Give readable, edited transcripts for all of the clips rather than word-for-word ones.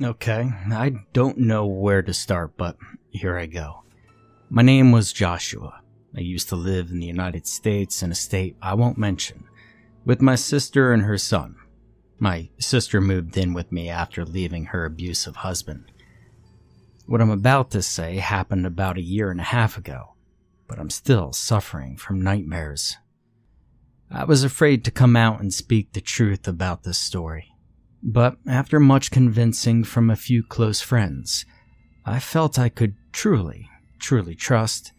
Okay, I don't know where to start, but here I go. My name was Joshua. I used to live in the United States in a state I won't mention, with my sister and her son. My sister moved in with me after leaving her abusive husband. What I'm about to say happened about a year and a half ago, but I'm still suffering from nightmares. I was afraid to come out and speak the truth about this story. But after much convincing from a few close friends, I felt I could truly trust.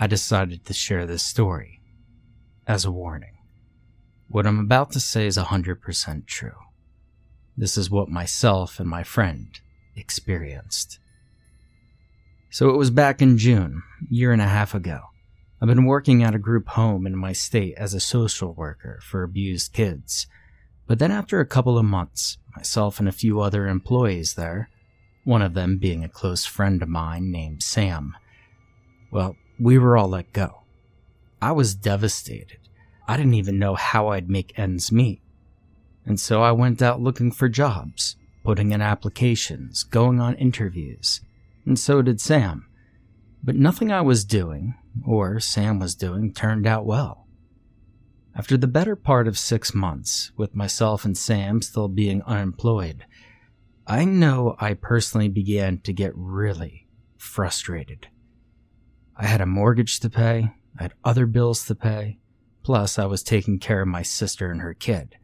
I decided to share this story as a warning. What I'm about to say is 100% true. This is what myself and my friend experienced. So it was back in June, a year and a half ago. I've been working at a group home in my state as a social worker for abused kids. But then after a couple of months, myself and a few other employees there, one of them being a close friend of mine named Sam, well, we were all let go. I was devastated. I didn't even know how I'd make ends meet. And so I went out looking for jobs, putting in applications, going on interviews, and so did Sam. But nothing I was doing, or Sam was doing, turned out well. After the better part of 6 months, with myself and Sam still being unemployed, I know I personally began to get really frustrated. I had a mortgage to pay, I had other bills to pay, plus I was taking care of my sister and her kid,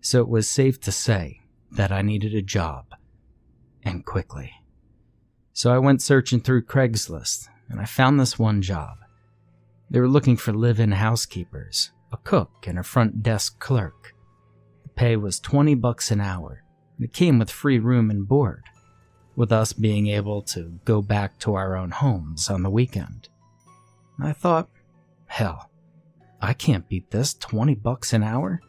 so it was safe to say that I needed a job, and quickly. So I went searching through Craigslist, and I found this one job. They were looking for live-in housekeepers, a cook, and a front desk clerk. The pay was $20 an hour, and it came with free room and board, with us being able to go back to our own homes on the weekend. I thought, hell, I can't beat this. $20 an hour?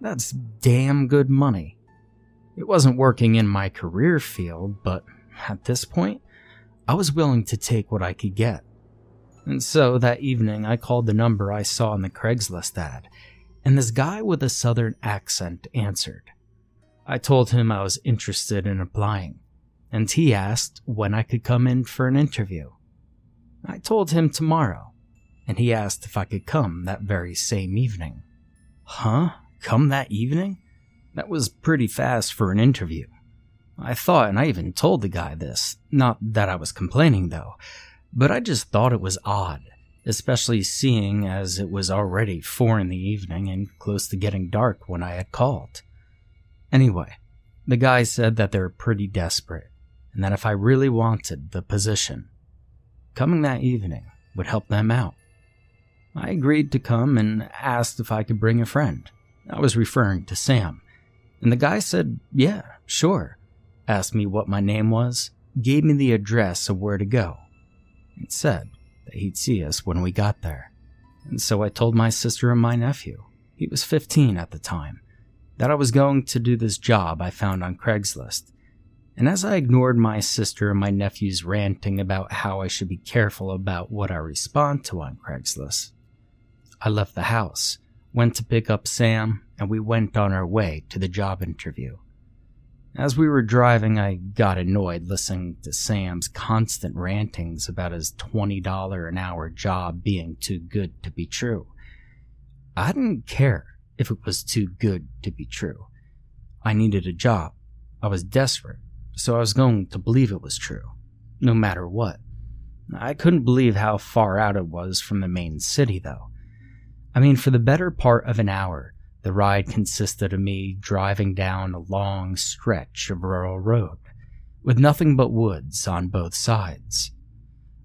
That's damn good money. It wasn't working in my career field, but at this point, I was willing to take what I could get. And so that evening, I called the number I saw in the Craigslist ad, and this guy with a southern accent answered. I told him I was interested in applying, and he asked when I could come in for an interview. I told him tomorrow, and he asked if I could come that very same evening. Huh? Come that evening? That was pretty fast for an interview, I thought, and I even told the guy this. Not that I was complaining, though. But I just thought it was odd, especially seeing as it was already 4 in the evening and close to getting dark when I had called. Anyway, the guy said that they were pretty desperate, and that if I really wanted the position, coming that evening would help them out. I agreed to come and asked if I could bring a friend. I was referring to Sam, and the guy said, yeah, sure, asked me what my name was, gave me the address of where to go, and said that he'd see us when we got there. And so I told my sister and my nephew, he was 15 at the time, that I was going to do this job I found on Craigslist. And as I ignored my sister and my nephew's ranting about how I should be careful about what I respond to on Craigslist, I left the house, went to pick up Sam, and we went on our way to the job interview. As we were driving, I got annoyed listening to Sam's constant rantings about his $20 an hour job being too good to be true. I didn't care if it was too good to be true. I needed a job. I was desperate, so I was going to believe it was true, no matter what. I couldn't believe how far out it was from the main city, though. I mean, for the better part of an hour, the ride consisted of me driving down a long stretch of rural road, with nothing but woods on both sides.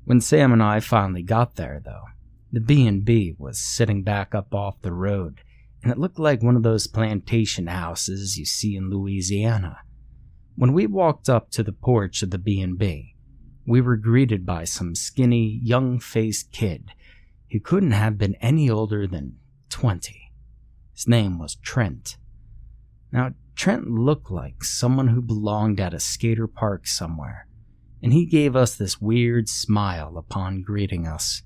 When Sam and I finally got there, though, the B&B was sitting back up off the road, and it looked like one of those plantation houses you see in Louisiana. When we walked up to the porch of the B&B, we were greeted by some skinny, young-faced kid who couldn't have been any older than 20. His name was Trent. Now, Trent looked like someone who belonged at a skater park somewhere, and he gave us this weird smile upon greeting us.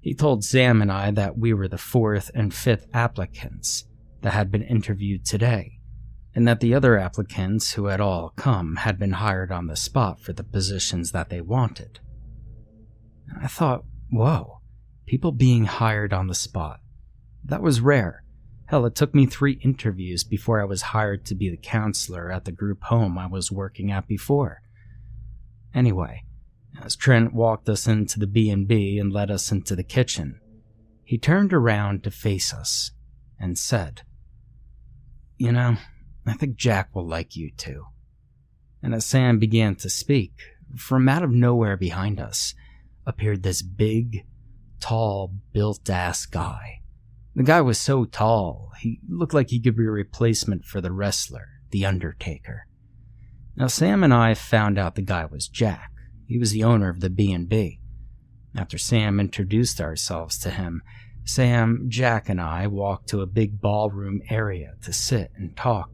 He told Sam and I that we were the 4th and 5th applicants that had been interviewed today, and that the other applicants who had all come had been hired on the spot for the positions that they wanted. I thought, whoa, people being hired on the spot. That was rare. Hell, it took me 3 interviews before I was hired to be the counselor at the group home I was working at before. Anyway, as Trent walked us into the B&B and led us into the kitchen, he turned around to face us and said, "You know, I think Jack will like you too." And as Sam began to speak, from out of nowhere behind us appeared this big, tall, built-ass guy. The guy was so tall, he looked like he could be a replacement for the wrestler, The Undertaker. Now, Sam and I found out the guy was Jack. He was the owner of the B&B. After Sam introduced ourselves to him, Sam, Jack, and I walked to a big ballroom area to sit and talk.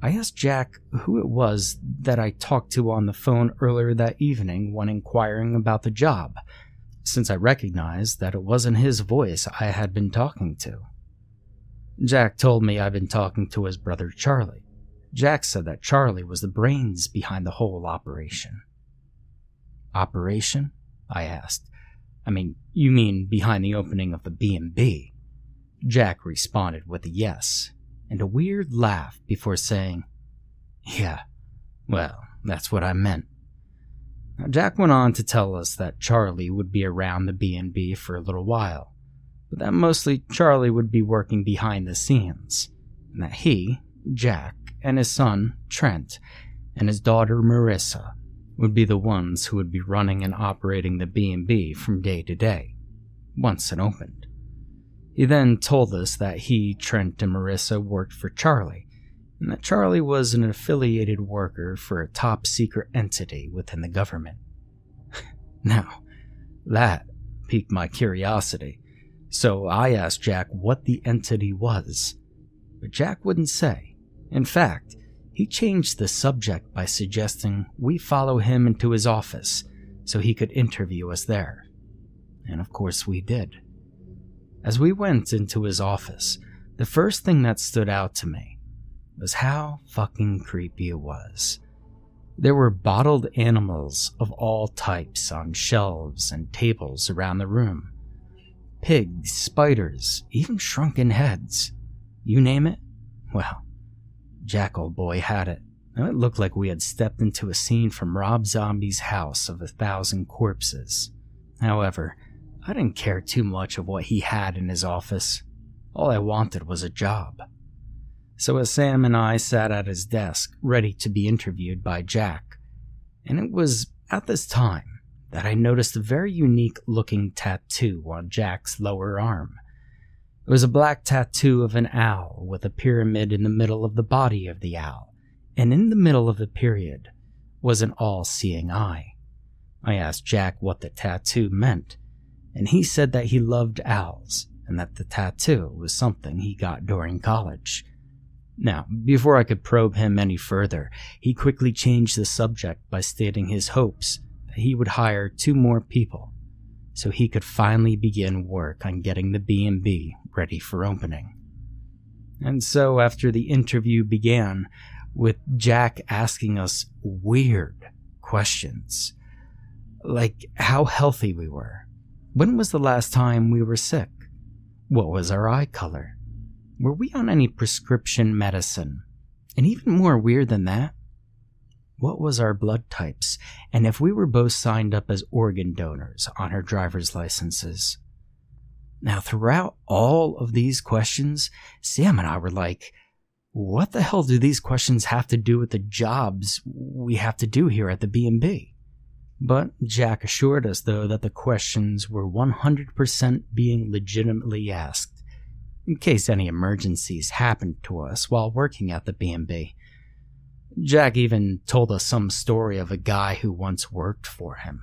I asked Jack who it was that I talked to on the phone earlier that evening when inquiring about the job, since I recognized that it wasn't his voice I had been talking to. Jack told me I'd been talking to his brother Charlie. Jack said that Charlie was the brains behind the whole operation. Operation? I asked. I mean, you mean behind the opening of the B&B? Jack responded with a yes, and a weird laugh before saying, "Yeah, well, that's what I meant." Jack went on to tell us that Charlie would be around the B&B for a little while, but that mostly Charlie would be working behind the scenes, and that he, Jack, and his son, Trent, and his daughter, Marissa, would be the ones who would be running and operating the B&B from day to day, once it opened. He then told us that he, Trent, and Marissa worked for Charlie, and that Charlie was an affiliated worker for a top-secret entity within the government. Now, that piqued my curiosity, so I asked Jack what the entity was, but Jack wouldn't say. In fact, he changed the subject by suggesting we follow him into his office so he could interview us there. And of course we did. As we went into his office, the first thing that stood out to me was how fucking creepy it was. There were bottled animals of all types on shelves and tables around the room. Pigs, spiders, even shrunken heads. You name it? Well, Jack, old boy, had it. Now, it looked like we had stepped into a scene from Rob Zombie's House of a Thousand Corpses. However, I didn't care too much of what he had in his office. All I wanted was a job. So as Sam and I sat at his desk, ready to be interviewed by Jack, and it was at this time that I noticed a very unique-looking tattoo on Jack's lower arm. It was a black tattoo of an owl with a pyramid in the middle of the body of the owl, and in the middle of the period was an all-seeing eye. I asked Jack what the tattoo meant, and he said that he loved owls, and that the tattoo was something he got during college. Now, before I could probe him any further, he quickly changed the subject by stating his hopes that he would hire 2 more people so he could finally begin work on getting the B&B ready for opening. And so after the interview began, with Jack asking us weird questions, like how healthy we were, when was the last time we were sick, what was our eye color, were we on any prescription medicine? And even more weird than that, what was our blood types? And if we were both signed up as organ donors on our driver's licenses? Now, throughout all of these questions, Sam and I were like, what the hell do these questions have to do with the jobs we have to do here at the B&B? But Jack assured us, though, that the questions were 100% being legitimately asked, in case any emergencies happened to us while working at the B&B. Jack even told us some story of a guy who once worked for him,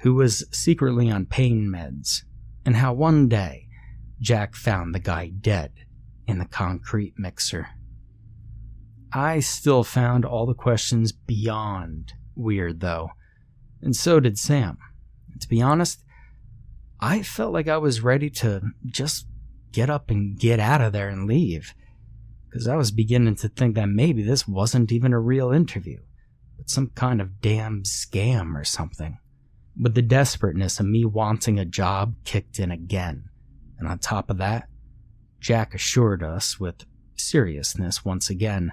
who was secretly on pain meds, and how one day Jack found the guy dead in the concrete mixer. I still found all the questions beyond weird, though, and so did Sam. To be honest, I felt like I was ready to just get up and get out of there and leave. because I was beginning to think that maybe this wasn't even a real interview, but some kind of damn scam or something. But the desperateness of me wanting a job kicked in again, and on top of that, Jack assured us with seriousness once again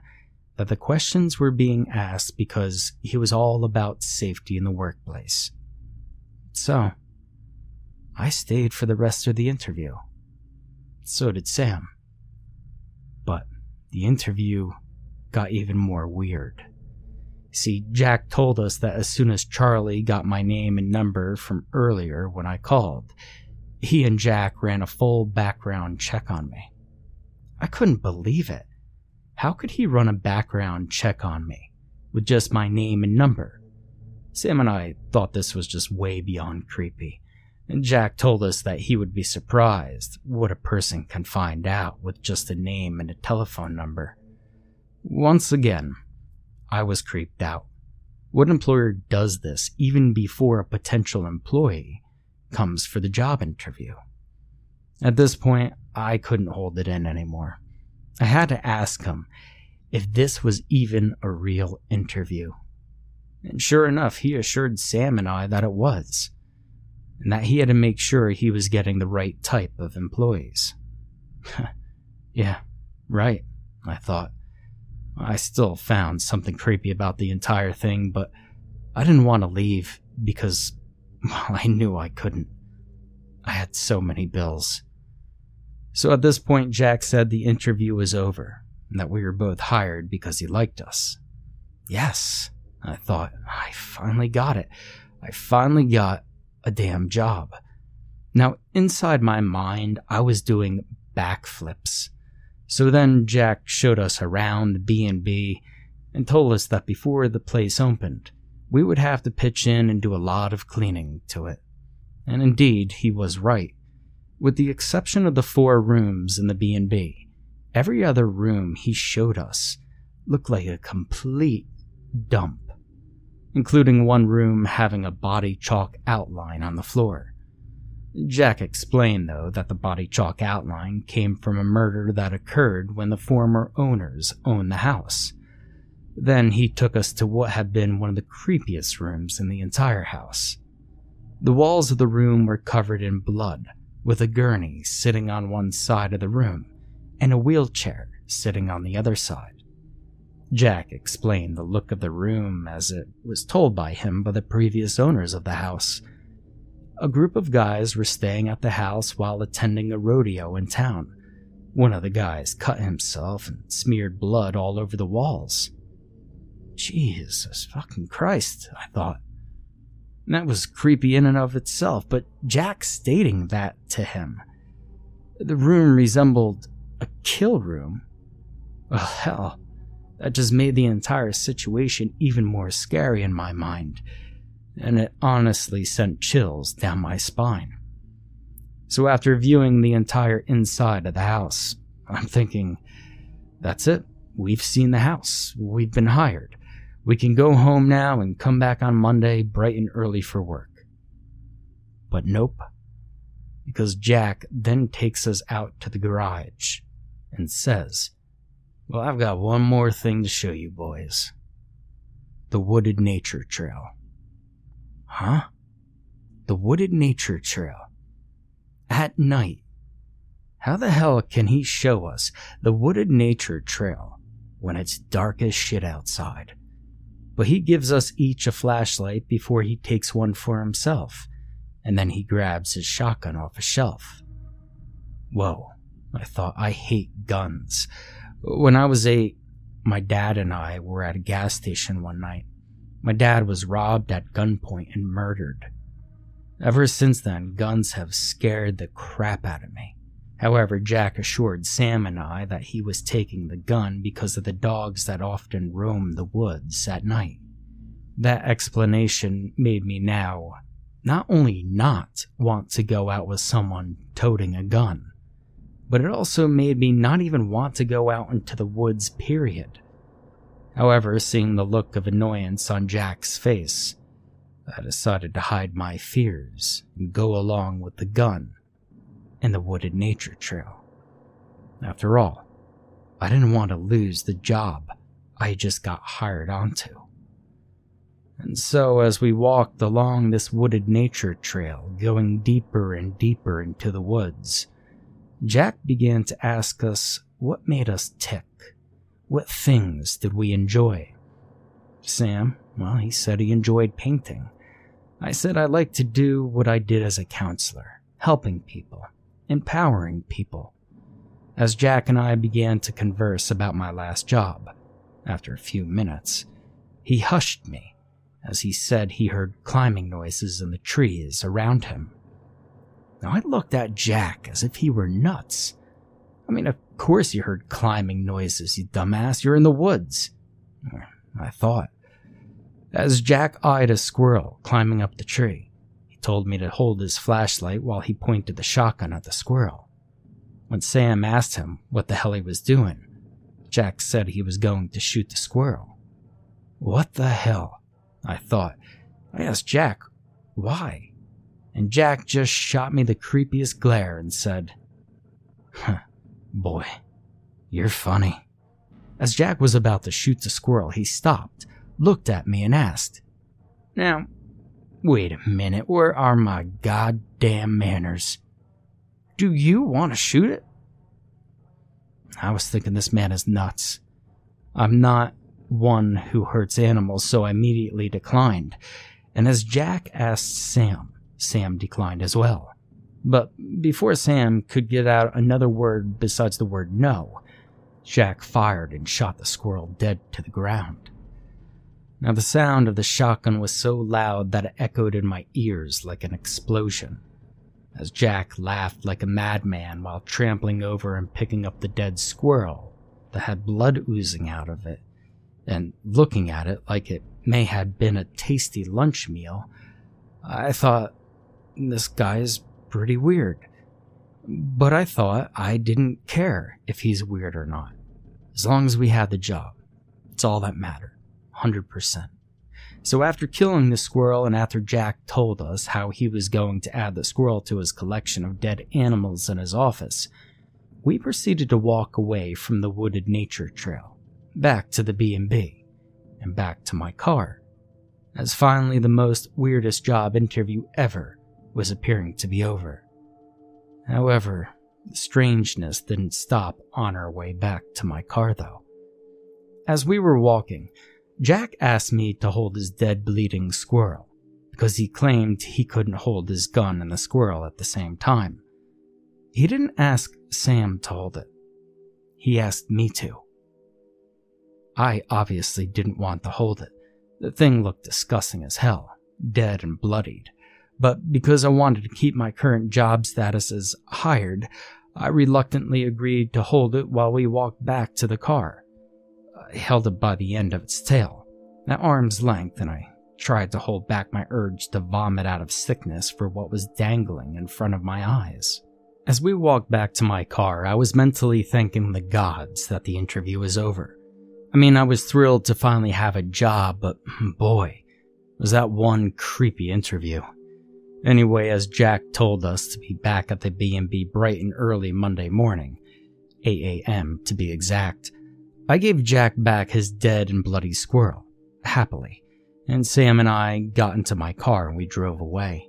that the questions were being asked because he was all about safety in the workplace. So, I stayed for the rest of the interview. So did Sam. But the interview got even more weird. See, Jack told us that as soon as Charlie got my name and number from earlier when I called, he and Jack ran a full background check on me. I couldn't believe it. How could he run a background check on me with just my name and number? Sam and I thought this was just way beyond creepy, and Jack told us that he would be surprised what a person can find out with just a name and a telephone number. Once again, I was creeped out. What employer does this even before a potential employee comes for the job interview? At this point, I couldn't hold it in anymore. I had to ask him if this was even a real interview. And sure enough, he assured Sam and I that it was, and that he had to make sure he was getting the right type of employees. Yeah, right, I thought. I still found something creepy about the entire thing, but I didn't want to leave because, well, I knew I couldn't. I had so many bills. So at this point, Jack said the interview was over and that we were both hired because he liked us. Yes, I thought, I finally got it. I finally got a damn job. Now, inside my mind, I was doing backflips. So then Jack showed us around the B&B and told us that before the place opened, we would have to pitch in and do a lot of cleaning to it. And indeed, he was right. With the exception of the 4 rooms in the B&B, every other room he showed us looked like a complete dump, including one room having a body chalk outline on the floor. Jack explained, though, that the body chalk outline came from a murder that occurred when the former owners owned the house. Then he took us to what had been one of the creepiest rooms in the entire house. The walls of the room were covered in blood, with a gurney sitting on one side of the room and a wheelchair sitting on the other side. Jack explained the look of the room as it was told by him by the previous owners of the house. A group of guys were staying at the house while attending a rodeo in town. One of the guys cut himself and smeared blood all over the walls. Jesus fucking Christ, I thought. And that was creepy in and of itself, but Jack stating that to him. The room resembled a kill room. Well, hell, that just made the entire situation even more scary in my mind, and it honestly sent chills down my spine. So after viewing the entire inside of the house, I'm thinking, that's it. We've seen the house. We've been hired. We can go home now and come back on Monday bright and early for work. But nope, because Jack then takes us out to the garage and says, well, I've got one more thing to show you boys. The wooded nature trail. Huh? The wooded nature trail. At night. How the hell can he show us the wooded nature trail when it's dark as shit outside? But he gives us each a flashlight before he takes one for himself, and then he grabs his shotgun off a shelf. Whoa, I thought, I hate guns. When I was 8, my dad and I were at a gas station one night. My dad was robbed at gunpoint and murdered. Ever since then, guns have scared the crap out of me. However, Jack assured Sam and I that he was taking the gun because of the dogs that often roam the woods at night. That explanation made me now not only not want to go out with someone toting a gun, but it also made me not even want to go out into the woods, period. However, seeing the look of annoyance on Jack's face, I decided to hide my fears and go along with the gun and the wooded nature trail. After all, I didn't want to lose the job I just got hired onto. And so as we walked along this wooded nature trail, going deeper and deeper into the woods, Jack began to ask us what made us tick. What things did we enjoy? Sam, well, he said he enjoyed painting. I said I liked to do what I did as a counselor, helping people, empowering people. As Jack and I began to converse about my last job, after a few minutes, he hushed me as he said he heard climbing noises in the trees around him. Now I looked at Jack as if he were nuts. I mean, of course you heard climbing noises, you dumbass. You're in the woods, I thought. As Jack eyed a squirrel climbing up the tree, he told me to hold his flashlight while he pointed the shotgun at the squirrel. When Sam asked him what the hell he was doing, Jack said he was going to shoot the squirrel. What the hell? I thought. I asked Jack, why? And Jack just shot me the creepiest glare and said, "Huh, boy, you're funny." As Jack was about to shoot the squirrel, he stopped, looked at me, and asked, "Now, wait a minute, where are my goddamn manners? Do you want to shoot it?" I was thinking, this man is nuts. I'm not one who hurts animals, so I immediately declined. And as Jack asked Sam, Sam declined as well. But before Sam could get out another word besides the word no, Jack fired and shot the squirrel dead to the ground. Now the sound of the shotgun was so loud that it echoed in my ears like an explosion, as Jack laughed like a madman while trampling over and picking up the dead squirrel that had blood oozing out of it, and looking at it like it may have been a tasty lunch meal. I thought, this guy is pretty weird. But I thought I didn't care if he's weird or not. As long as we had the job, it's all that mattered, 100%. So after killing the squirrel and after Jack told us how he was going to add the squirrel to his collection of dead animals in his office, we proceeded to walk away from the wooded nature trail, back to the B&B, and back to my car, as finally the most weirdest job interview ever was appearing to be over. However, the strangeness didn't stop on our way back to my car, though. As we were walking, Jack asked me to hold his dead, bleeding squirrel, because he claimed he couldn't hold his gun and the squirrel at the same time. He didn't ask Sam to hold it. He asked me to. I obviously didn't want to hold it. The thing looked disgusting as hell, dead and bloodied. But because I wanted to keep my current job status as hired, I reluctantly agreed to hold it while we walked back to the car. I held it by the end of its tail, at arm's length, and I tried to hold back my urge to vomit out of sickness for what was dangling in front of my eyes. As we walked back to my car, I was mentally thanking the gods that the interview was over. I mean, I was thrilled to finally have a job, but boy, was that one creepy interview. Anyway, as Jack told us to be back at the B&B bright and early Monday morning, 8 a.m. to be exact, I gave Jack back his dead and bloody squirrel, happily, and Sam and I got into my car and we drove away.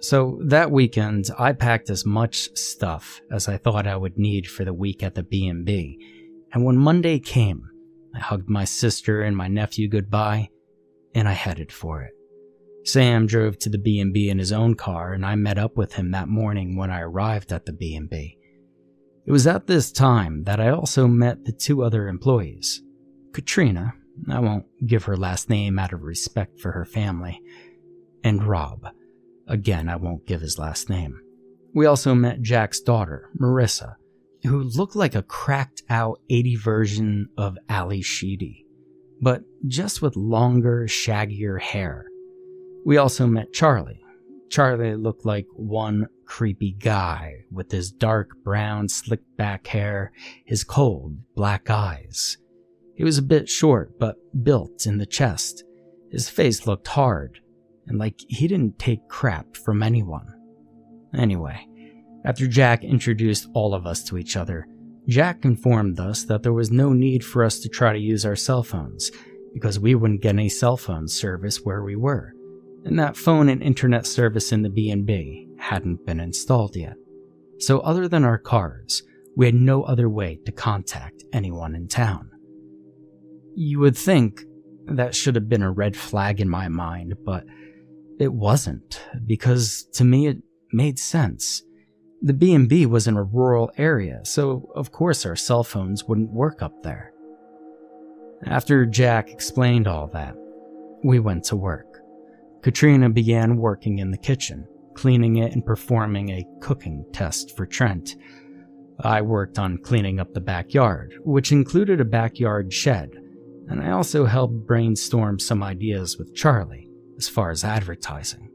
So that weekend, I packed as much stuff as I thought I would need for the week at the B&B, and when Monday came, I hugged my sister and my nephew goodbye, and I headed for it. Sam drove to the B&B in his own car, and I met up with him that morning when I arrived at the B&B. It was at this time that I also met the two other employees. Katrina, I won't give her last name out of respect for her family, and Rob. Again, I won't give his last name. We also met Jack's daughter, Marissa, who looked like a cracked-out 80 version of Ali Sheedy, but just with longer, shaggier hair. We also met Charlie. Charlie looked like one creepy guy with his dark brown, slicked-back hair, his cold, black eyes. He was a bit short, but built in the chest. His face looked hard, and like he didn't take crap from anyone. Anyway, after Jack introduced all of us to each other, Jack informed us that there was no need for us to try to use our cell phones, because we wouldn't get any cell phone service where we were, and that phone and internet service in the B&B hadn't been installed yet. So other than our cars, we had no other way to contact anyone in town. You would think that should have been a red flag in my mind, but it wasn't, because to me it made sense. The B&B was in a rural area, so of course our cell phones wouldn't work up there. After Jack explained all that, we went to work. Katrina began working in the kitchen, cleaning it and performing a cooking test for Trent. I worked on cleaning up the backyard, which included a backyard shed, and I also helped brainstorm some ideas with Charlie as far as advertising.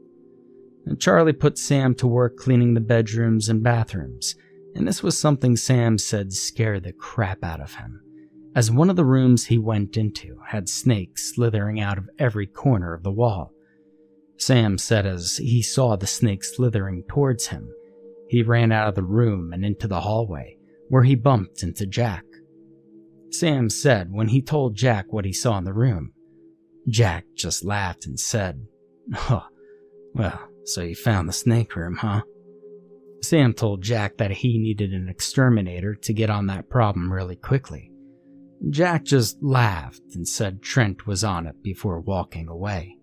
And Charlie put Sam to work cleaning the bedrooms and bathrooms, and this was something Sam said scared the crap out of him, as one of the rooms he went into had snakes slithering out of every corner of the wall. Sam said as he saw the snake slithering towards him, he ran out of the room and into the hallway, where he bumped into Jack. Sam said when he told Jack what he saw in the room, Jack just laughed and said, "Oh, well, so you found the snake room, huh?" Sam told Jack that he needed an exterminator to get on that problem really quickly. Jack just laughed and said Trent was on it before walking away.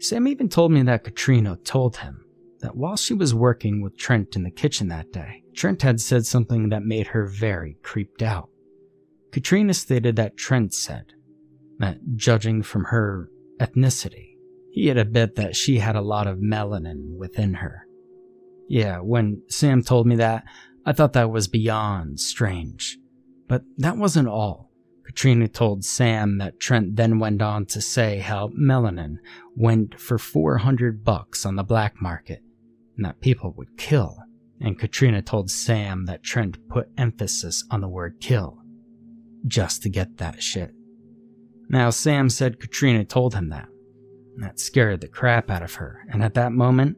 Sam even told me that Katrina told him that while she was working with Trent in the kitchen that day, Trent had said something that made her very creeped out. Katrina stated that Trent said that, judging from her ethnicity, he had a bit that she had a lot of melanin within her. Yeah, when Sam told me that, I thought that was beyond strange. But that wasn't all. Katrina told Sam that Trent then went on to say how melanin went for $400 on the black market, and that people would kill, and Katrina told Sam that Trent put emphasis on the word kill, just to get that shit. Now Sam said Katrina told him that, and that scared the crap out of her, and at that moment,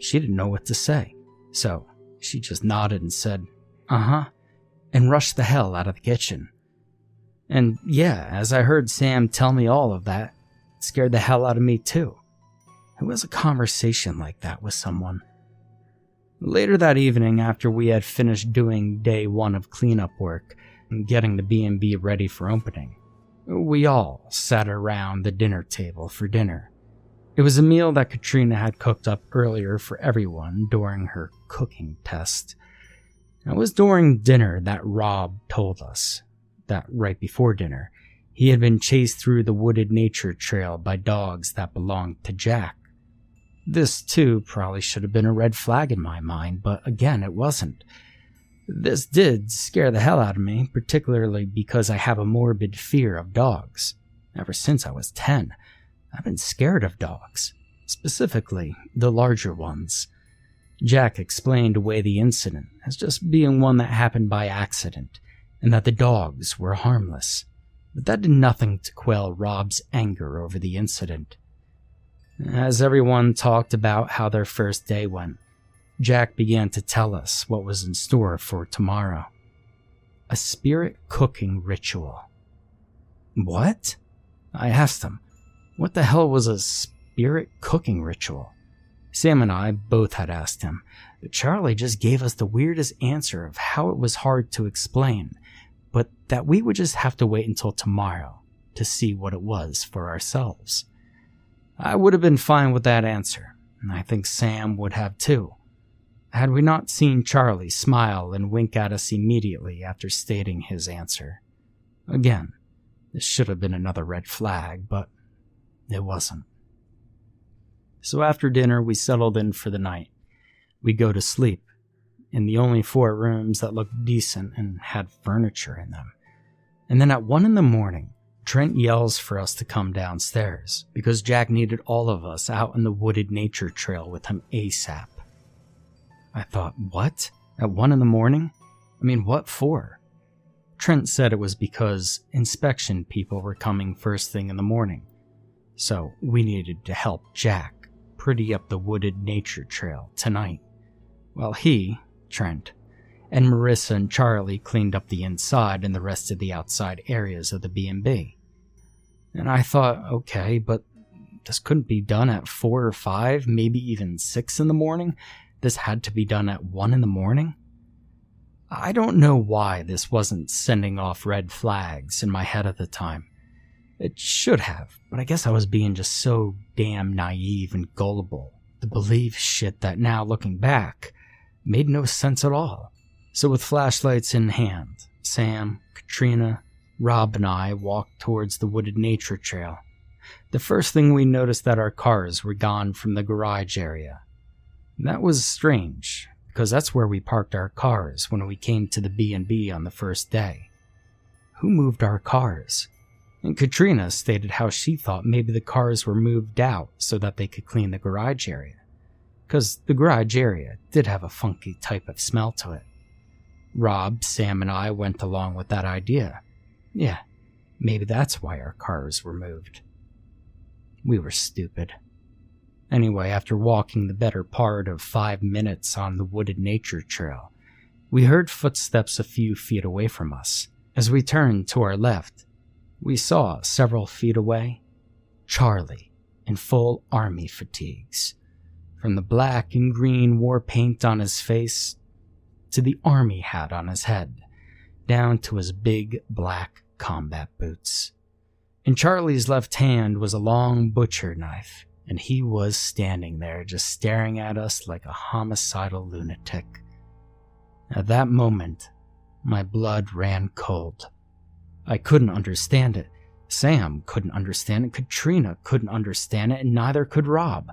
she didn't know what to say, so she just nodded and said, "Uh-huh," and rushed the hell out of the kitchen. And yeah, as I heard Sam tell me all of that, it scared the hell out of me too. It was a conversation like that with someone. Later that evening, after we had finished doing day one of cleanup work and getting the B&B ready for opening, we all sat around the dinner table for dinner. It was a meal that Katrina had cooked up earlier for everyone during her cooking test. It was during dinner that Rob told us that right before dinner, he had been chased through the wooded nature trail by dogs that belonged to Jack. This too probably should have been a red flag in my mind, but again, it wasn't. This did scare the hell out of me, particularly because I have a morbid fear of dogs. Ever since I was 10, I've been scared of dogs, specifically the larger ones. Jack explained away the incident as just being one that happened by accident, and that the dogs were harmless, but that did nothing to quell Rob's anger over the incident. As everyone talked about how their first day went, Jack began to tell us what was in store for tomorrow. A spirit cooking ritual. What? I asked him. What the hell was a spirit cooking ritual? Sam and I both had asked him, but Charlie just gave us the weirdest answer of how it was hard to explain, but that we would just have to wait until tomorrow to see what it was for ourselves. I would have been fine with that answer, and I think Sam would have too, had we not seen Charlie smile and wink at us immediately after stating his answer. Again, this should have been another red flag, but it wasn't. So after dinner, we settled in for the night. We go to sleep in the only four rooms that looked decent and had furniture in them. And then at 1 a.m, Trent yells for us to come downstairs because Jack needed all of us out in the wooded nature trail with him ASAP. I thought, what? At 1 a.m? I mean, what for? Trent said it was because inspection people were coming first thing in the morning, so we needed to help Jack pretty up the wooded nature trail tonight, while he, Trent, and Marissa and Charlie cleaned up the inside and the rest of the outside areas of the B&B. And I thought, okay, but this couldn't be done at 4 or 5, maybe even 6 in the morning. This had to be done at 1 in the morning. I don't know why this wasn't sending off red flags in my head at the time. It should have, but I guess I was being just so damn naive and gullible to believe shit that now, looking back, made no sense at all. So with flashlights in hand, Sam, Katrina, Rob and I walked towards the wooded nature trail. The first thing we noticed that our cars were gone from the garage area. That was strange, because that's where we parked our cars when we came to the B&B on the first day. Who moved our cars? And Katrina stated how she thought maybe the cars were moved out so that they could clean the garage area, because the garage area did have a funky type of smell to it. Rob, Sam, and I went along with that idea. Yeah, maybe that's why our cars were moved. We were stupid. Anyway, after walking the better part of 5 minutes on the wooded nature trail, we heard footsteps a few feet away from us. As we turned to our left, we saw several feet away, Charlie in full army fatigues. From the black and green war paint on his face to the army hat on his head, down to his big black combat boots. In Charlie's left hand was a long butcher knife, and he was standing there just staring at us like a homicidal lunatic. At that moment, my blood ran cold. I couldn't understand it. Sam couldn't understand it. Katrina couldn't understand it, and neither could Rob.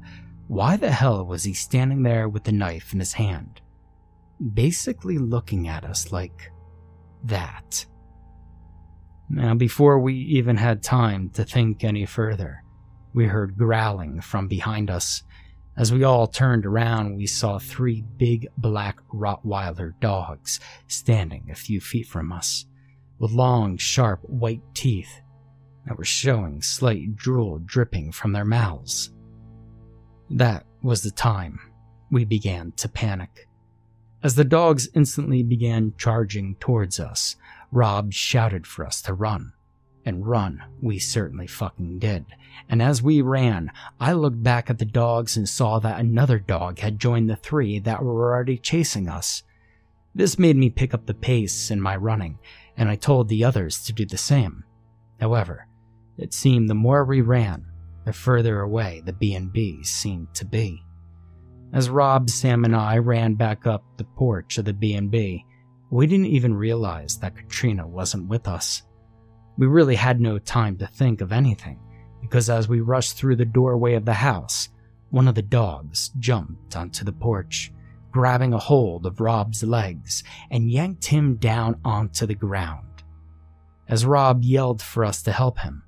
Why the hell was he standing there with the knife in his hand, basically looking at us like that? Now, before we even had time to think any further, we heard growling from behind us. As we all turned around, we saw 3 big black Rottweiler dogs standing a few feet from us, with long, sharp, white teeth that were showing slight drool dripping from their mouths. That was the time we began to panic. As the dogs instantly began charging towards us, Rob shouted for us to run. And run we certainly fucking did. And as we ran, I looked back at the dogs and saw that another dog had joined the 3 that were already chasing us. This made me pick up the pace in my running, and I told the others to do the same. However, it seemed the more we ran, the further away the B&B seemed to be. As Rob, Sam, and I ran back up the porch of the B&B, we didn't even realize that Katrina wasn't with us. We really had no time to think of anything, because as we rushed through the doorway of the house, one of the dogs jumped onto the porch, grabbing a hold of Rob's legs and yanked him down onto the ground. As Rob yelled for us to help him,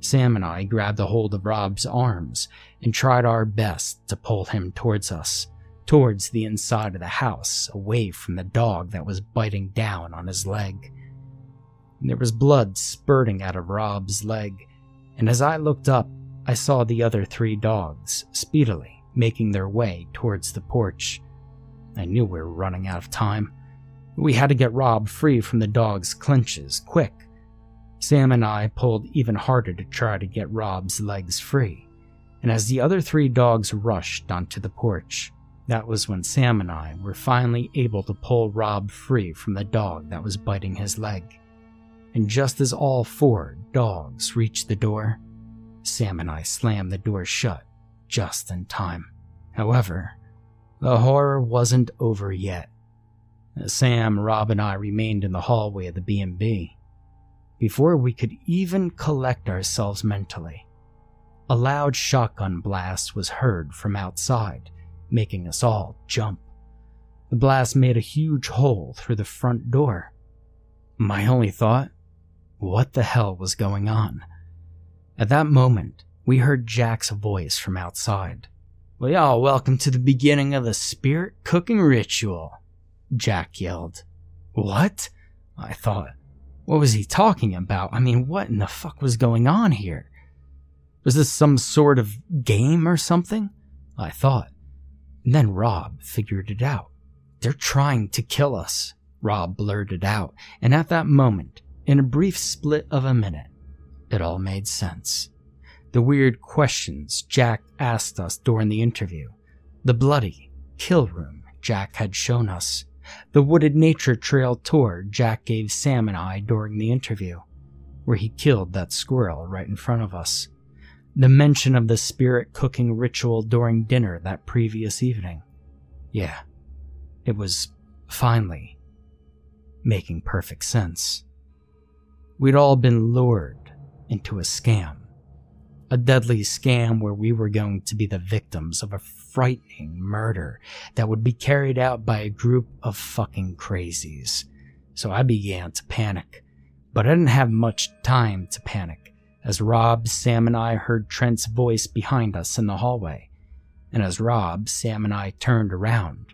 Sam and I grabbed a hold of Rob's arms and tried our best to pull him towards us, towards the inside of the house, away from the dog that was biting down on his leg. There was blood spurting out of Rob's leg, and as I looked up, I saw the other 3 dogs speedily making their way towards the porch. I knew we were running out of time. We had to get Rob free from the dog's clinches, quick. Sam and I pulled even harder to try to get Rob's legs free, and as the other 3 dogs rushed onto the porch, that was when Sam and I were finally able to pull Rob free from the dog that was biting his leg. And just as all 4 dogs reached the door, Sam and I slammed the door shut just in time. However, the horror wasn't over yet. Sam, Rob, and I remained in the hallway of the B&B. Before we could even collect ourselves mentally, a loud shotgun blast was heard from outside, making us all jump. The blast made a huge hole through the front door. My only thought, what the hell was going on? At that moment, we heard Jack's voice from outside. "Well, y'all, welcome to the beginning of the spirit cooking ritual," Jack yelled. What? I thought. What was he talking about? I mean, what in the fuck was going on here? Was this some sort of game or something? I thought. And then Rob figured it out. They're trying to kill us. Rob blurted out, and at that moment, in a brief split of a minute, it all made sense. The weird questions Jack asked us during the interview, the bloody kill room Jack had shown us, the wooded nature trail tour Jack gave Sam and I during the interview, where he killed that squirrel right in front of us, the mention of the spirit cooking ritual during dinner that previous evening. Yeah, it was finally making perfect sense. We'd all been lured into a scam, a deadly scam where we were going to be the victims of a frightening murder that would be carried out by a group of fucking crazies. So I began to panic, but I didn't have much time to panic as Rob, Sam, and I heard Trent's voice behind us in the hallway. And as Rob, Sam, and I turned around,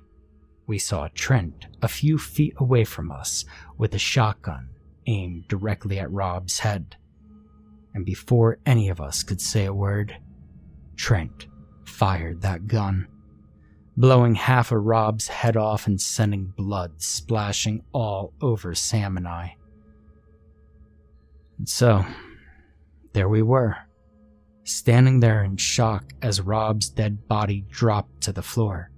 we saw Trent a few feet away from us with a shotgun aimed directly at Rob's head. And before any of us could say a word, Trent fired that gun, blowing half of Rob's head off and sending blood splashing all over Sam and I. And so, there we were, standing there in shock as Rob's dead body dropped to the floor.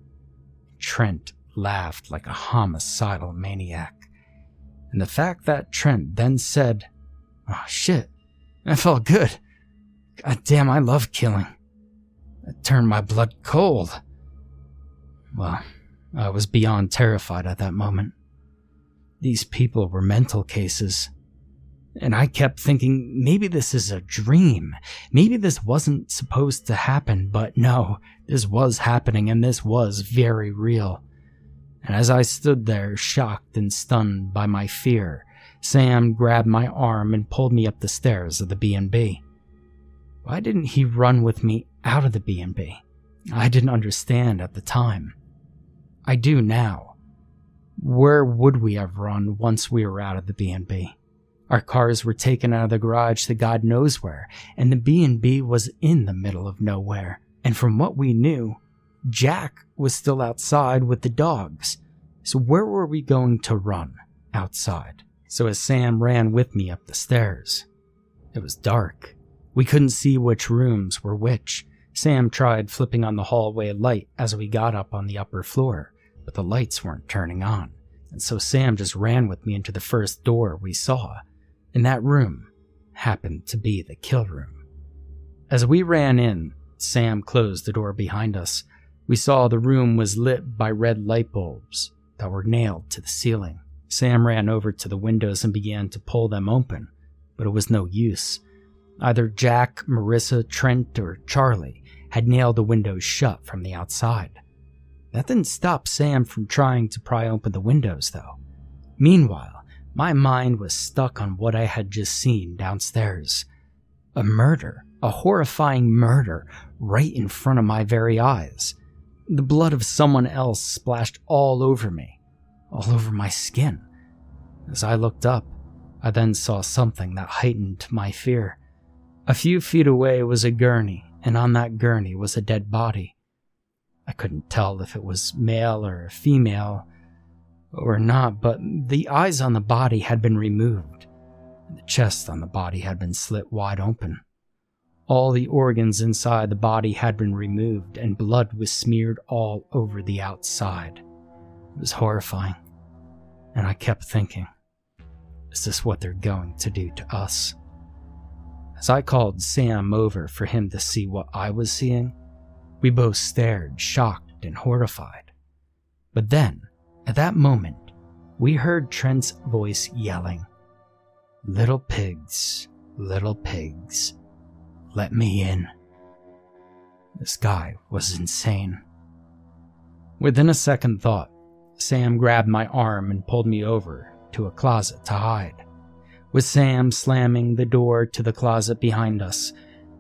Trent laughed like a homicidal maniac, and the fact that Trent then said, "Oh shit, that felt good. God damn, I love killing. It turned my blood cold." Well, I was beyond terrified at that moment. These people were mental cases. And I kept thinking, maybe this is a dream. Maybe this wasn't supposed to happen, but no, this was happening and this was very real. And as I stood there, shocked and stunned by my fear, Sam grabbed my arm and pulled me up the stairs of the B&B. Why didn't he run with me out of the B&B? I didn't understand at the time. I do now. Where would we have run once we were out of the B&B? Our cars were taken out of the garage to God knows where, and the B&B was in the middle of nowhere. And from what we knew, Jack was still outside with the dogs. So where were we going to run outside? So as Sam ran with me up the stairs, it was dark. We couldn't see which rooms were which. Sam tried flipping on the hallway light as we got up on the upper floor, but the lights weren't turning on. And so Sam just ran with me into the first door we saw. And that room happened to be the kill room. As we ran in, Sam closed the door behind us. We saw the room was lit by red light bulbs that were nailed to the ceiling. Sam ran over to the windows and began to pull them open, but it was no use. Either Jack, Marissa, Trent, or Charlie had nailed the windows shut from the outside. That didn't stop Sam from trying to pry open the windows, though. Meanwhile, my mind was stuck on what I had just seen downstairs. A murder, a horrifying murder, right in front of my very eyes. The blood of someone else splashed all over me, all over my skin. As I looked up, I then saw something that heightened my fear. A few feet away was a gurney, and on that gurney was a dead body. I couldn't tell if it was male or female, or not, but the eyes on the body had been removed, and the chest on the body had been slit wide open. All the organs inside the body had been removed, and blood was smeared all over the outside. It was horrifying, and I kept thinking, is this what they're going to do to us? As I called Sam over for him to see what I was seeing, we both stared, shocked and horrified. But then, at that moment, we heard Trent's voice yelling, little pigs, let me in." This guy was insane. Within a second thought, Sam grabbed my arm and pulled me over to a closet to hide. With Sam slamming the door to the closet behind us,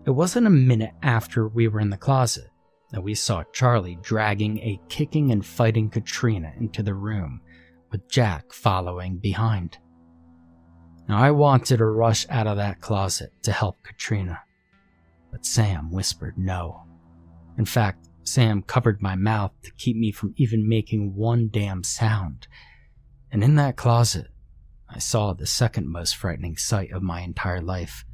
it wasn't a minute after we were in the closet that we saw Charlie dragging a kicking and fighting Katrina into the room, with Jack following behind. Now, I wanted to rush out of that closet to help Katrina, but Sam whispered no. In fact, Sam covered my mouth to keep me from even making one damn sound. And in that closet, I saw the second most frightening sight of my entire life.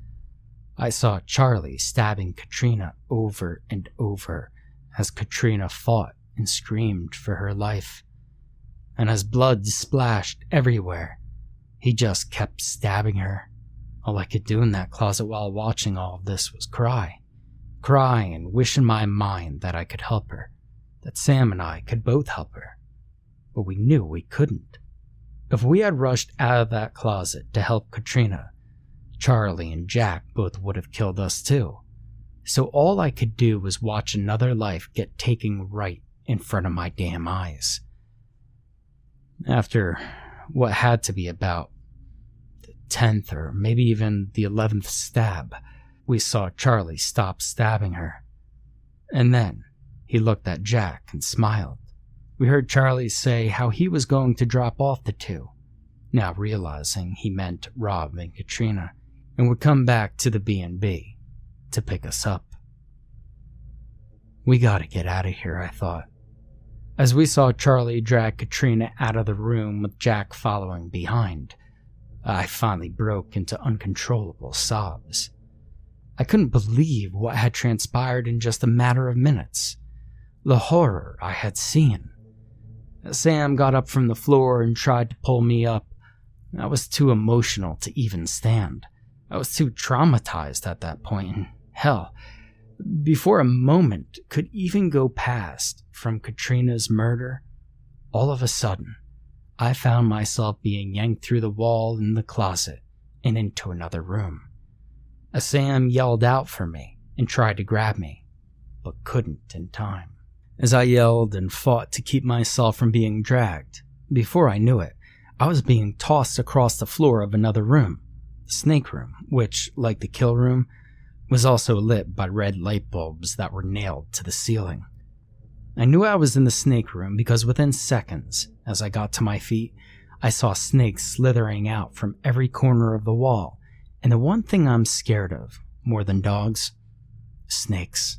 I saw Charlie stabbing Katrina over and over as Katrina fought and screamed for her life. And as blood splashed everywhere, he just kept stabbing her. All I could do in that closet while watching all of this was cry. Cry and wish in my mind that I could help her, that Sam and I could both help her. But we knew we couldn't. If we had rushed out of that closet to help Katrina, Charlie and Jack both would have killed us too. So all I could do was watch another life get taken right in front of my damn eyes. After what had to be about the 10th or maybe even the 11th stab, we saw Charlie stop stabbing her. And then he looked at Jack and smiled. We heard Charlie say how he was going to drop off the two, now realizing he meant Rob and Katrina, and would come back to the B&B to pick us up. We gotta get out of here, I thought, as we saw Charlie drag Katrina out of the room with Jack following behind. I finally broke into uncontrollable sobs. I couldn't believe what had transpired in just a matter of minutes, the horror I had seen. Sam got up from the floor and tried to pull me up. I was too emotional to even stand. I was too traumatized at that point, and hell, before a moment could even go past from Katrina's murder, all of a sudden, I found myself being yanked through the wall in the closet and into another room. Sam yelled out for me and tried to grab me, but couldn't in time. As I yelled and fought to keep myself from being dragged, before I knew it, I was being tossed across the floor of another room, the snake room, which, like the kill room, was also lit by red light bulbs that were nailed to the ceiling. I knew I was in the snake room because within seconds, as I got to my feet, I saw snakes slithering out from every corner of the wall, and the one thing I'm scared of, more than dogs, snakes.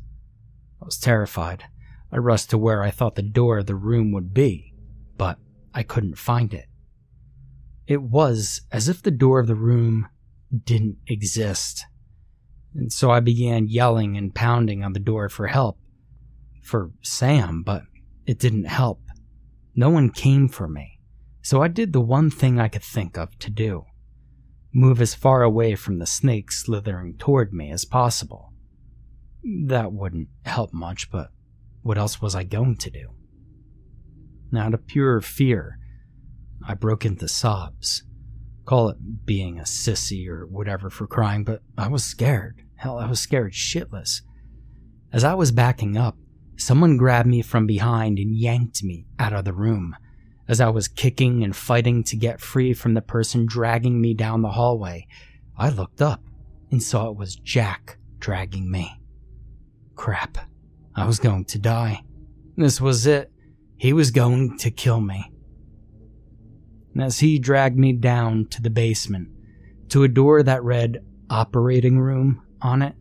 I was terrified. I rushed to where I thought the door of the room would be, but I couldn't find it. It was as if the door of the room didn't exist, and so I began yelling and pounding on the door for help. For Sam, but it didn't help. No one came for me, so I did the one thing I could think of to do. Move as far away from the snake slithering toward me as possible. That wouldn't help much, but what else was I going to do? Out of pure fear, I broke into sobs. Call it being a sissy or whatever for crying, but I was scared. Hell, I was scared shitless. As I was backing up, someone grabbed me from behind and yanked me out of the room. As I was kicking and fighting to get free from the person dragging me down the hallway, I looked up and saw it was Jack dragging me. Crap, I was going to die. This was it. He was going to kill me. And as he dragged me down to the basement, to a door that read "Operating Room" on it,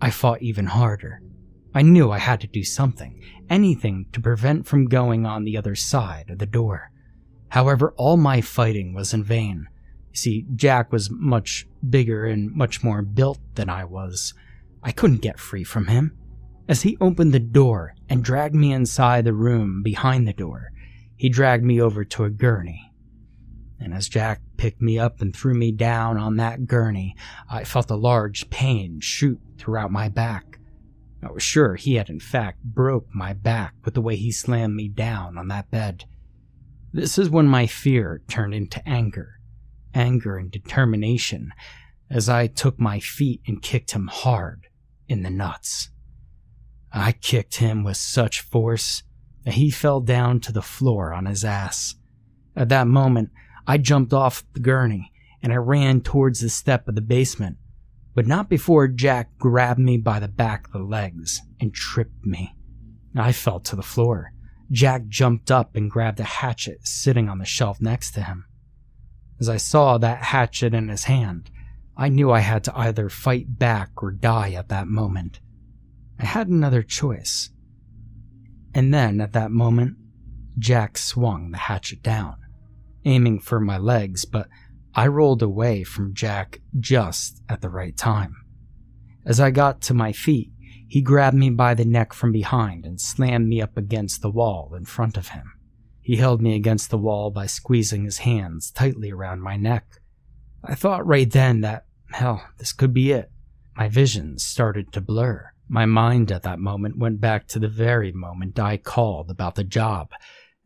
I fought even harder. I knew I had to do something, anything to prevent from going on the other side of the door. However, all my fighting was in vain. You see, Jack was much bigger and much more built than I was. I couldn't get free from him. As he opened the door and dragged me inside the room behind the door, he dragged me over to a gurney. And as Jack picked me up and threw me down on that gurney, I felt a large pain shoot throughout my back. I was sure he had in fact broke my back with the way he slammed me down on that bed. This is when my fear turned into anger and determination as I took my feet and kicked him hard in the nuts. I kicked him with such force that he fell down to the floor on his ass. At that moment, I jumped off the gurney and I ran towards the step of the basement. But not before Jack grabbed me by the back of the legs and tripped me. I fell to the floor. Jack jumped up and grabbed a hatchet sitting on the shelf next to him. As I saw that hatchet in his hand, I knew I had to either fight back or die at that moment. I had another choice. And then, at that moment, Jack swung the hatchet down, aiming for my legs, but I rolled away from Jack just at the right time. As I got to my feet, he grabbed me by the neck from behind and slammed me up against the wall in front of him. He held me against the wall by squeezing his hands tightly around my neck. I thought right then that, hell, this could be it. My vision started to blur. My mind at that moment went back to the very moment I called about the job,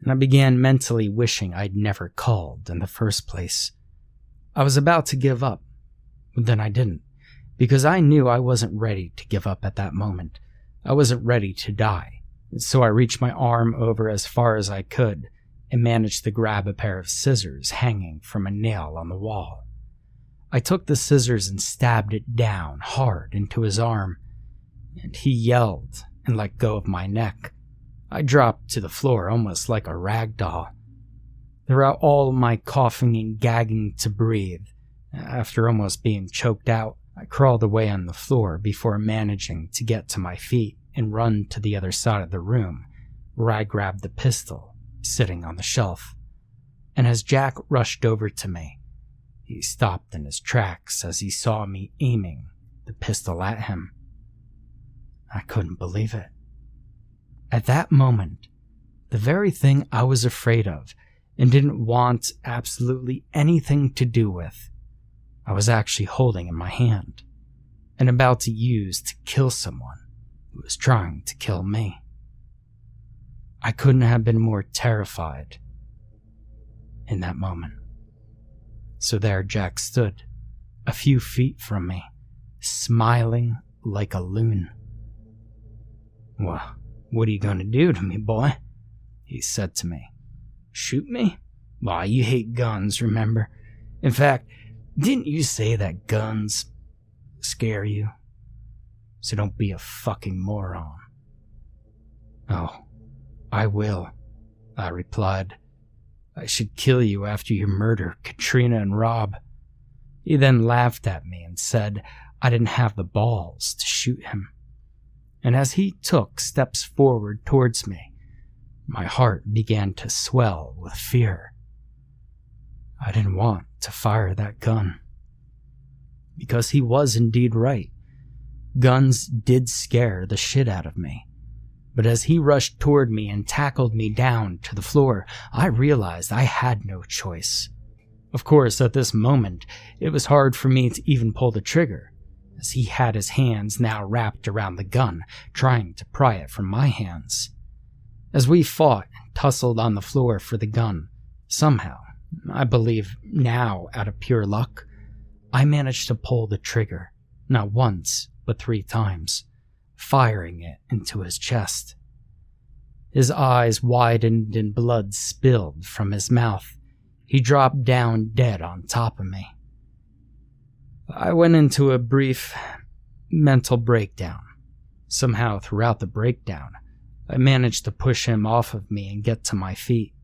and I began mentally wishing I'd never called in the first place. I was about to give up, but then I didn't, because I knew I wasn't ready to give up at that moment. I wasn't ready to die, so I reached my arm over as far as I could and managed to grab a pair of scissors hanging from a nail on the wall. I took the scissors and stabbed it down hard into his arm, and he yelled and let go of my neck. I dropped to the floor almost like a rag doll. Throughout all my coughing and gagging to breathe, after almost being choked out, I crawled away on the floor before managing to get to my feet and run to the other side of the room, where I grabbed the pistol sitting on the shelf. And as Jack rushed over to me, he stopped in his tracks as he saw me aiming the pistol at him. I couldn't believe it. At that moment, the very thing I was afraid of and didn't want absolutely anything to do with, I was actually holding in my hand and about to use to kill someone who was trying to kill me. I couldn't have been more terrified in that moment. So there Jack stood, a few feet from me, smiling like a loon. "Well, what are you going to do to me, boy?" he said to me. "Shoot me? Why, you hate guns, remember? In fact, didn't you say that guns scare you? So don't be a fucking moron." "Oh, I will," I replied. "I should kill you after you murder Katrina and Rob." He then laughed at me and said I didn't have the balls to shoot him. And as he took steps forward towards me, my heart began to swell with fear. I didn't want to fire that gun, because he was indeed right. Guns did scare the shit out of me. But as he rushed toward me and tackled me down to the floor, I realized I had no choice. Of course, at this moment, it was hard for me to even pull the trigger, as he had his hands now wrapped around the gun, trying to pry it from my hands. As we fought and tussled on the floor for the gun, somehow, I believe now out of pure luck, I managed to pull the trigger, not once, but 3 times, firing it into his chest. His eyes widened and blood spilled from his mouth. He dropped down dead on top of me. I went into a brief mental breakdown. Somehow, throughout the breakdown, I managed to push him off of me and get to my feet.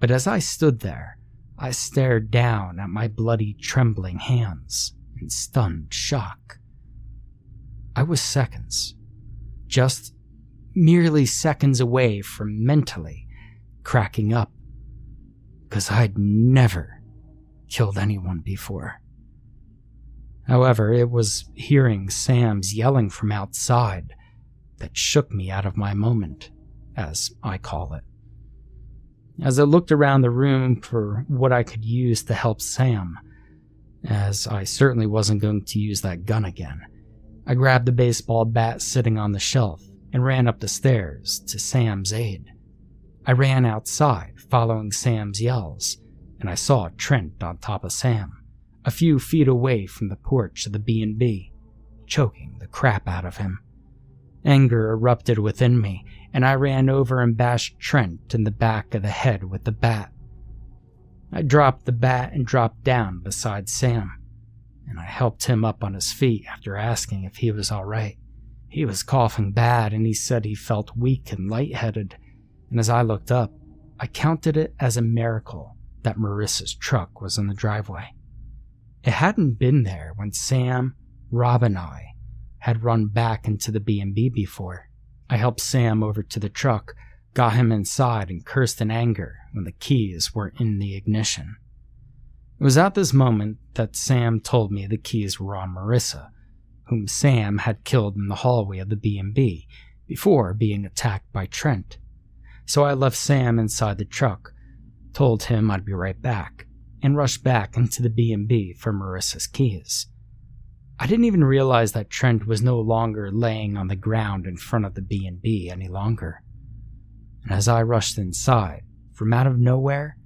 But as I stood there, I stared down at my bloody, trembling hands in stunned shock. I was seconds, just merely seconds away from mentally cracking up, because I'd never killed anyone before. However, it was hearing Sam's yelling from outside that shook me out of my moment, as I call it. As I looked around the room for what I could use to help Sam, as I certainly wasn't going to use that gun again, I grabbed the baseball bat sitting on the shelf and ran up the stairs to Sam's aid. I ran outside, following Sam's yells, and I saw Trent on top of Sam, a few feet away from the porch of the B&B, choking the crap out of him. Anger erupted within me, and I ran over and bashed Trent in the back of the head with the bat. I dropped the bat and dropped down beside Sam, and I helped him up on his feet after asking if he was all right. He was coughing bad, and he said he felt weak and lightheaded, and as I looked up, I counted it as a miracle that Marissa's truck was in the driveway. It hadn't been there when Sam, Rob, and I had run back into the B&B before. I helped Sam over to the truck, got him inside and cursed in anger when the keys were in the ignition. It was at this moment that Sam told me the keys were on Marissa, whom Sam had killed in the hallway of the B&B before being attacked by Trent. So I left Sam inside the truck, told him I'd be right back, and rushed back into the B&B for Marissa's keys. I didn't even realize that Trent was no longer laying on the ground in front of the B&B any longer. And as I rushed inside, from out of nowhere,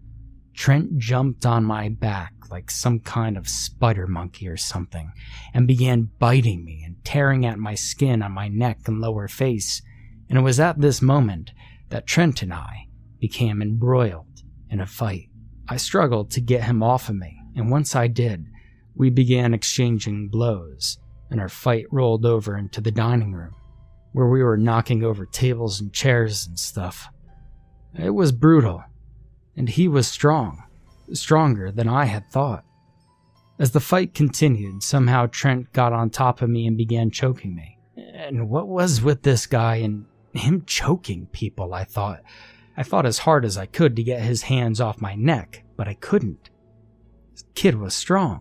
Trent jumped on my back like some kind of spider monkey or something and began biting me and tearing at my skin on my neck and lower face, and it was at this moment that Trent and I became embroiled in a fight. I struggled to get him off of me, and once I did, we began exchanging blows, and our fight rolled over into the dining room, where we were knocking over tables and chairs and stuff. It was brutal, and he was strong, stronger than I had thought. As the fight continued, somehow Trent got on top of me and began choking me. And what was with this guy and him choking people, I thought. I fought as hard as I could to get his hands off my neck, but I couldn't. This kid was strong.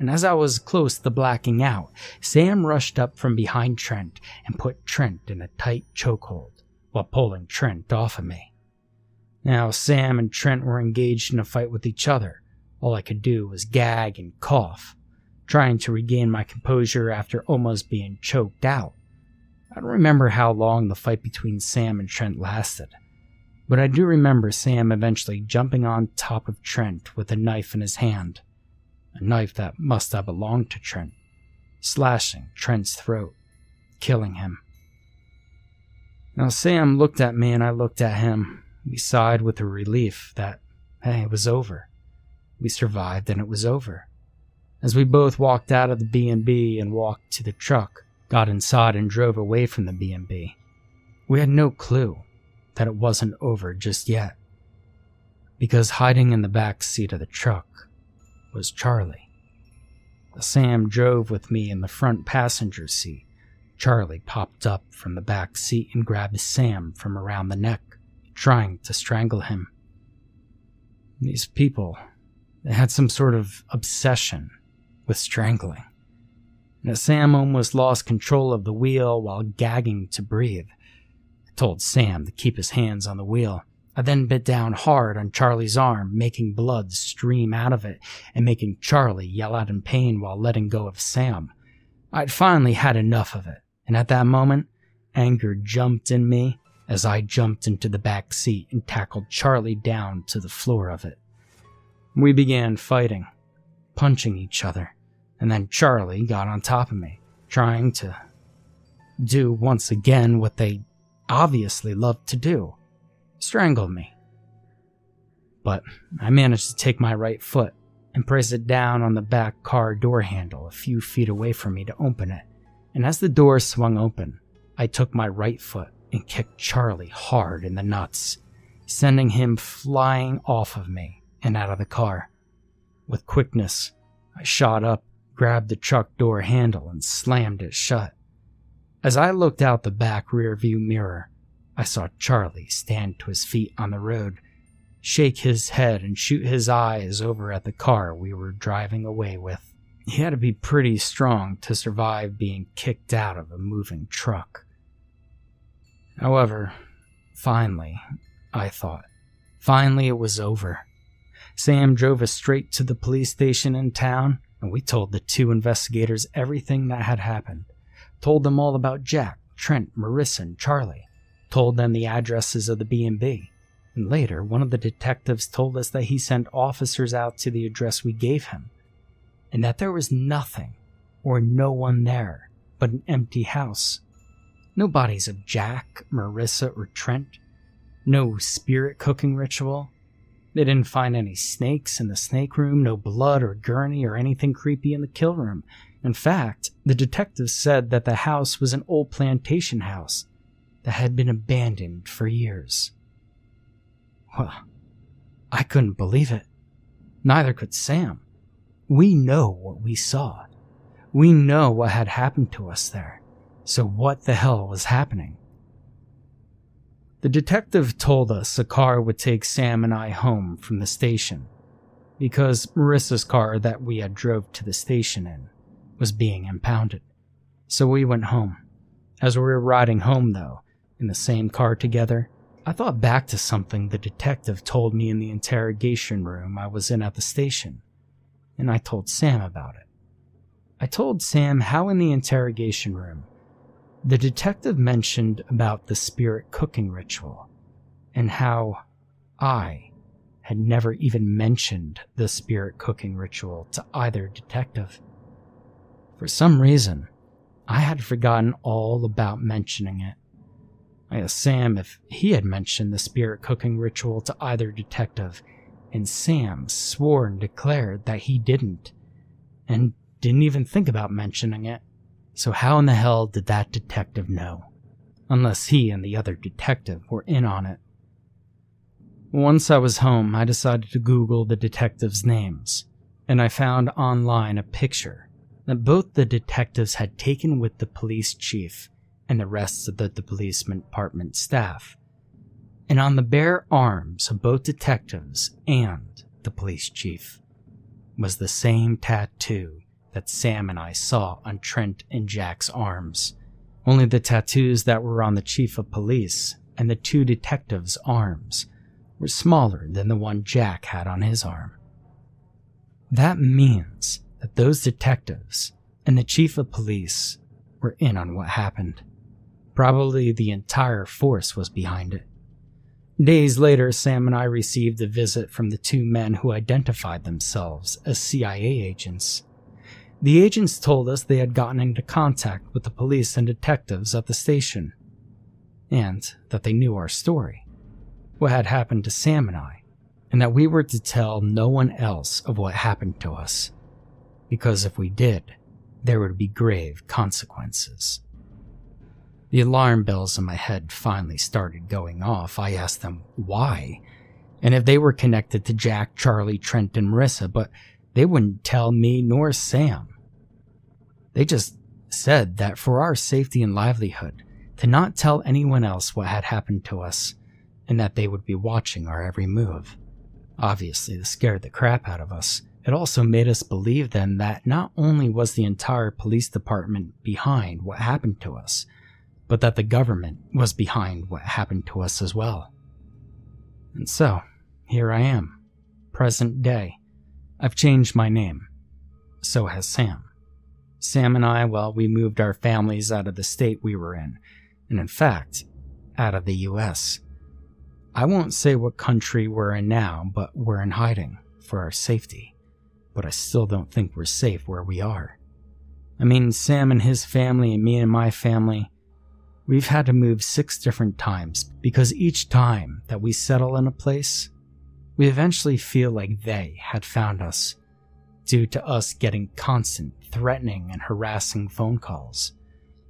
And as I was close to blacking out, Sam rushed up from behind Trent and put Trent in a tight chokehold while pulling Trent off of me. Now, Sam and Trent were engaged in a fight with each other. All I could do was gag and cough, trying to regain my composure after almost being choked out. I don't remember how long the fight between Sam and Trent lasted, but I do remember Sam eventually jumping on top of Trent with a knife in his hand. A knife that must have belonged to Trent, slashing Trent's throat, killing him. Now Sam looked at me and I looked at him. We sighed with the relief that, hey, it was over. We survived and it was over. As we both walked out of the B&B and walked to the truck, got inside and drove away from the B&B, we had no clue that it wasn't over just yet. Because hiding in the back seat of the truck was Charlie. Sam drove with me in the front passenger seat. Charlie popped up from the back seat and grabbed Sam from around the neck, trying to strangle him. These people, they had some sort of obsession with strangling. Now, Sam almost lost control of the wheel while gagging to breathe. I told Sam to keep his hands on the wheel. I then bit down hard on Charlie's arm, making blood stream out of it and making Charlie yell out in pain while letting go of Sam. I'd finally had enough of it, and at that moment, anger jumped in me as I jumped into the back seat and tackled Charlie down to the floor of it. We began fighting, punching each other, and then Charlie got on top of me, trying to do once again what they obviously loved to do. Strangled me. But I managed to take my right foot and press it down on the back car door handle a few feet away from me to open it. And as the door swung open, I took my right foot and kicked Charlie hard in the nuts, sending him flying off of me and out of the car. With quickness, I shot up, grabbed the truck door handle, and slammed it shut. As I looked out the back rearview mirror, I saw Charlie stand to his feet on the road, shake his head and shoot his eyes over at the car we were driving away with. He had to be pretty strong to survive being kicked out of a moving truck. However, finally, I thought, finally it was over. Sam drove us straight to the police station in town, and we told the two investigators everything that had happened. Told them all about Jack, Trent, Marissa, and Charlie. Told them the addresses of the B&B, and later one of the detectives told us that he sent officers out to the address we gave him, and that there was nothing or no one there but an empty house. No bodies of Jack, Marissa, or Trent. No spirit cooking ritual. They didn't find any snakes in the snake room, no blood or gurney or anything creepy in the kill room. In fact, the detectives said that the house was an old plantation house that had been abandoned for years. Well, I couldn't believe it. Neither could Sam. We know what we saw. We know what had happened to us there. So what the hell was happening? The detective told us a car would take Sam and I home from the station, because Marissa's car that we had drove to the station in was being impounded. So we went home. As we were riding home, though, in the same car together, I thought back to something the detective told me in the interrogation room I was in at the station, and I told Sam about it. I told Sam how in the interrogation room, the detective mentioned about the spirit cooking ritual, and how I had never even mentioned the spirit cooking ritual to either detective. For some reason, I had forgotten all about mentioning it. I asked Sam if he had mentioned the spirit cooking ritual to either detective, and Sam swore and declared that he didn't, and didn't even think about mentioning it. So how in the hell did that detective know? Unless he and the other detective were in on it. Once I was home, I decided to Google the detectives' names, and I found online a picture that both the detectives had taken with the police chief and the rest of the police department staff. And on the bare arms of both detectives and the police chief was the same tattoo that Sam and I saw on Trent and Jack's arms, only the tattoos that were on the chief of police and the two detectives' arms were smaller than the one Jack had on his arm. That means that those detectives and the chief of police were in on what happened. Probably the entire force was behind it. Days later, Sam and I received a visit from the two men who identified themselves as CIA agents. The agents told us they had gotten into contact with the police and detectives at the station, and that they knew our story, what had happened to Sam and I, and that we were to tell no one else of what happened to us, because if we did, there would be grave consequences. The alarm bells in my head finally started going off. I asked them why, and if they were connected to Jack, Charlie, Trent, and Marissa, but they wouldn't tell me nor Sam. They just said that for our safety and livelihood, to not tell anyone else what had happened to us, and that they would be watching our every move. Obviously, this scared the crap out of us. It also made us believe then that not only was the entire police department behind what happened to us, but that the government was behind what happened to us as well. And so, here I am, present day. I've changed my name. So has Sam. Sam and I, well, we moved our families out of the state we were in, and in fact, out of the U.S. I won't say what country we're in now, but we're in hiding for our safety. But I still don't think we're safe where we are. I mean, Sam and his family and me and my family, we've had to move 6 different times because each time that we settle in a place, we eventually feel like they had found us, due to us getting constant threatening and harassing phone calls,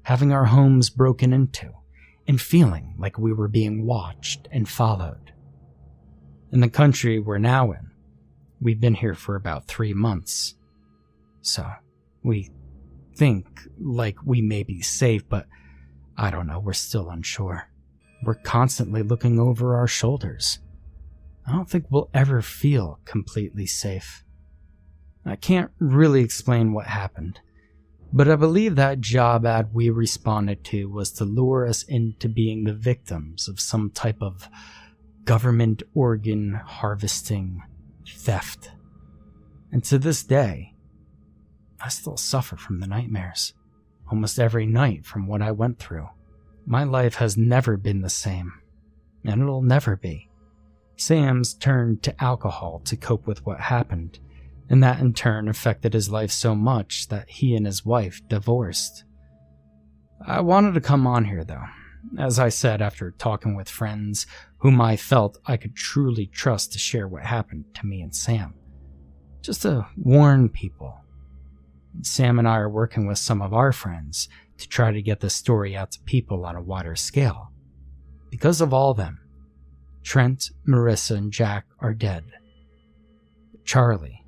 having our homes broken into, and feeling like we were being watched and followed. In the country we're now in, we've been here for about 3 months, so we think like we may be safe, but I don't know, we're still unsure. We're constantly looking over our shoulders. I don't think we'll ever feel completely safe. I can't really explain what happened, but I believe that job ad we responded to was to lure us into being the victims of some type of government organ harvesting theft. And to this day, I still suffer from the nightmares, almost every night from what I went through. My life has never been the same, and it'll never be. Sam's turned to alcohol to cope with what happened, and that in turn affected his life so much that he and his wife divorced. I wanted to come on here though, as I said, after talking with friends whom I felt I could truly trust to share what happened to me and Sam, just to warn people. Sam and I are working with some of our friends to try to get this story out to people on a wider scale. Because of all them, Trent, Marissa, and Jack are dead. Charlie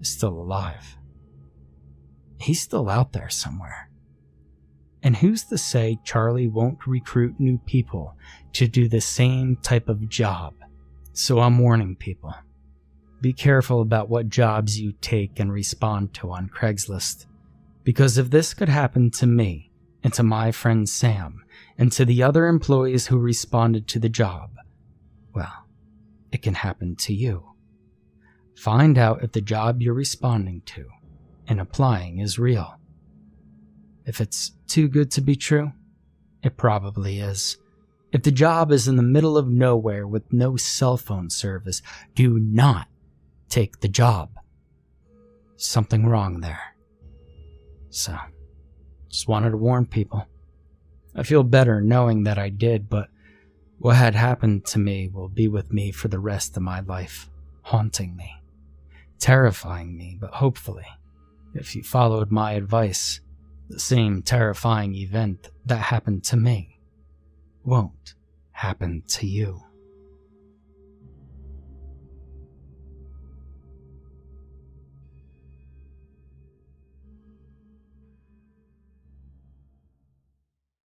is still alive. He's still out there somewhere. And who's to say Charlie won't recruit new people to do the same type of job? So I'm warning people. Be careful about what jobs you take and respond to on Craigslist. Because if this could happen to me, and to my friend Sam, and to the other employees who responded to the job, well, it can happen to you. Find out if the job you're responding to and applying is real. If it's too good to be true, it probably is. If the job is in the middle of nowhere with no cell phone service, do not take the job. Something wrong there. So, just wanted to warn people. I feel better knowing that I did, but what had happened to me will be with me for the rest of my life, haunting me, terrifying me, but hopefully, if you followed my advice, the same terrifying event that happened to me won't happen to you.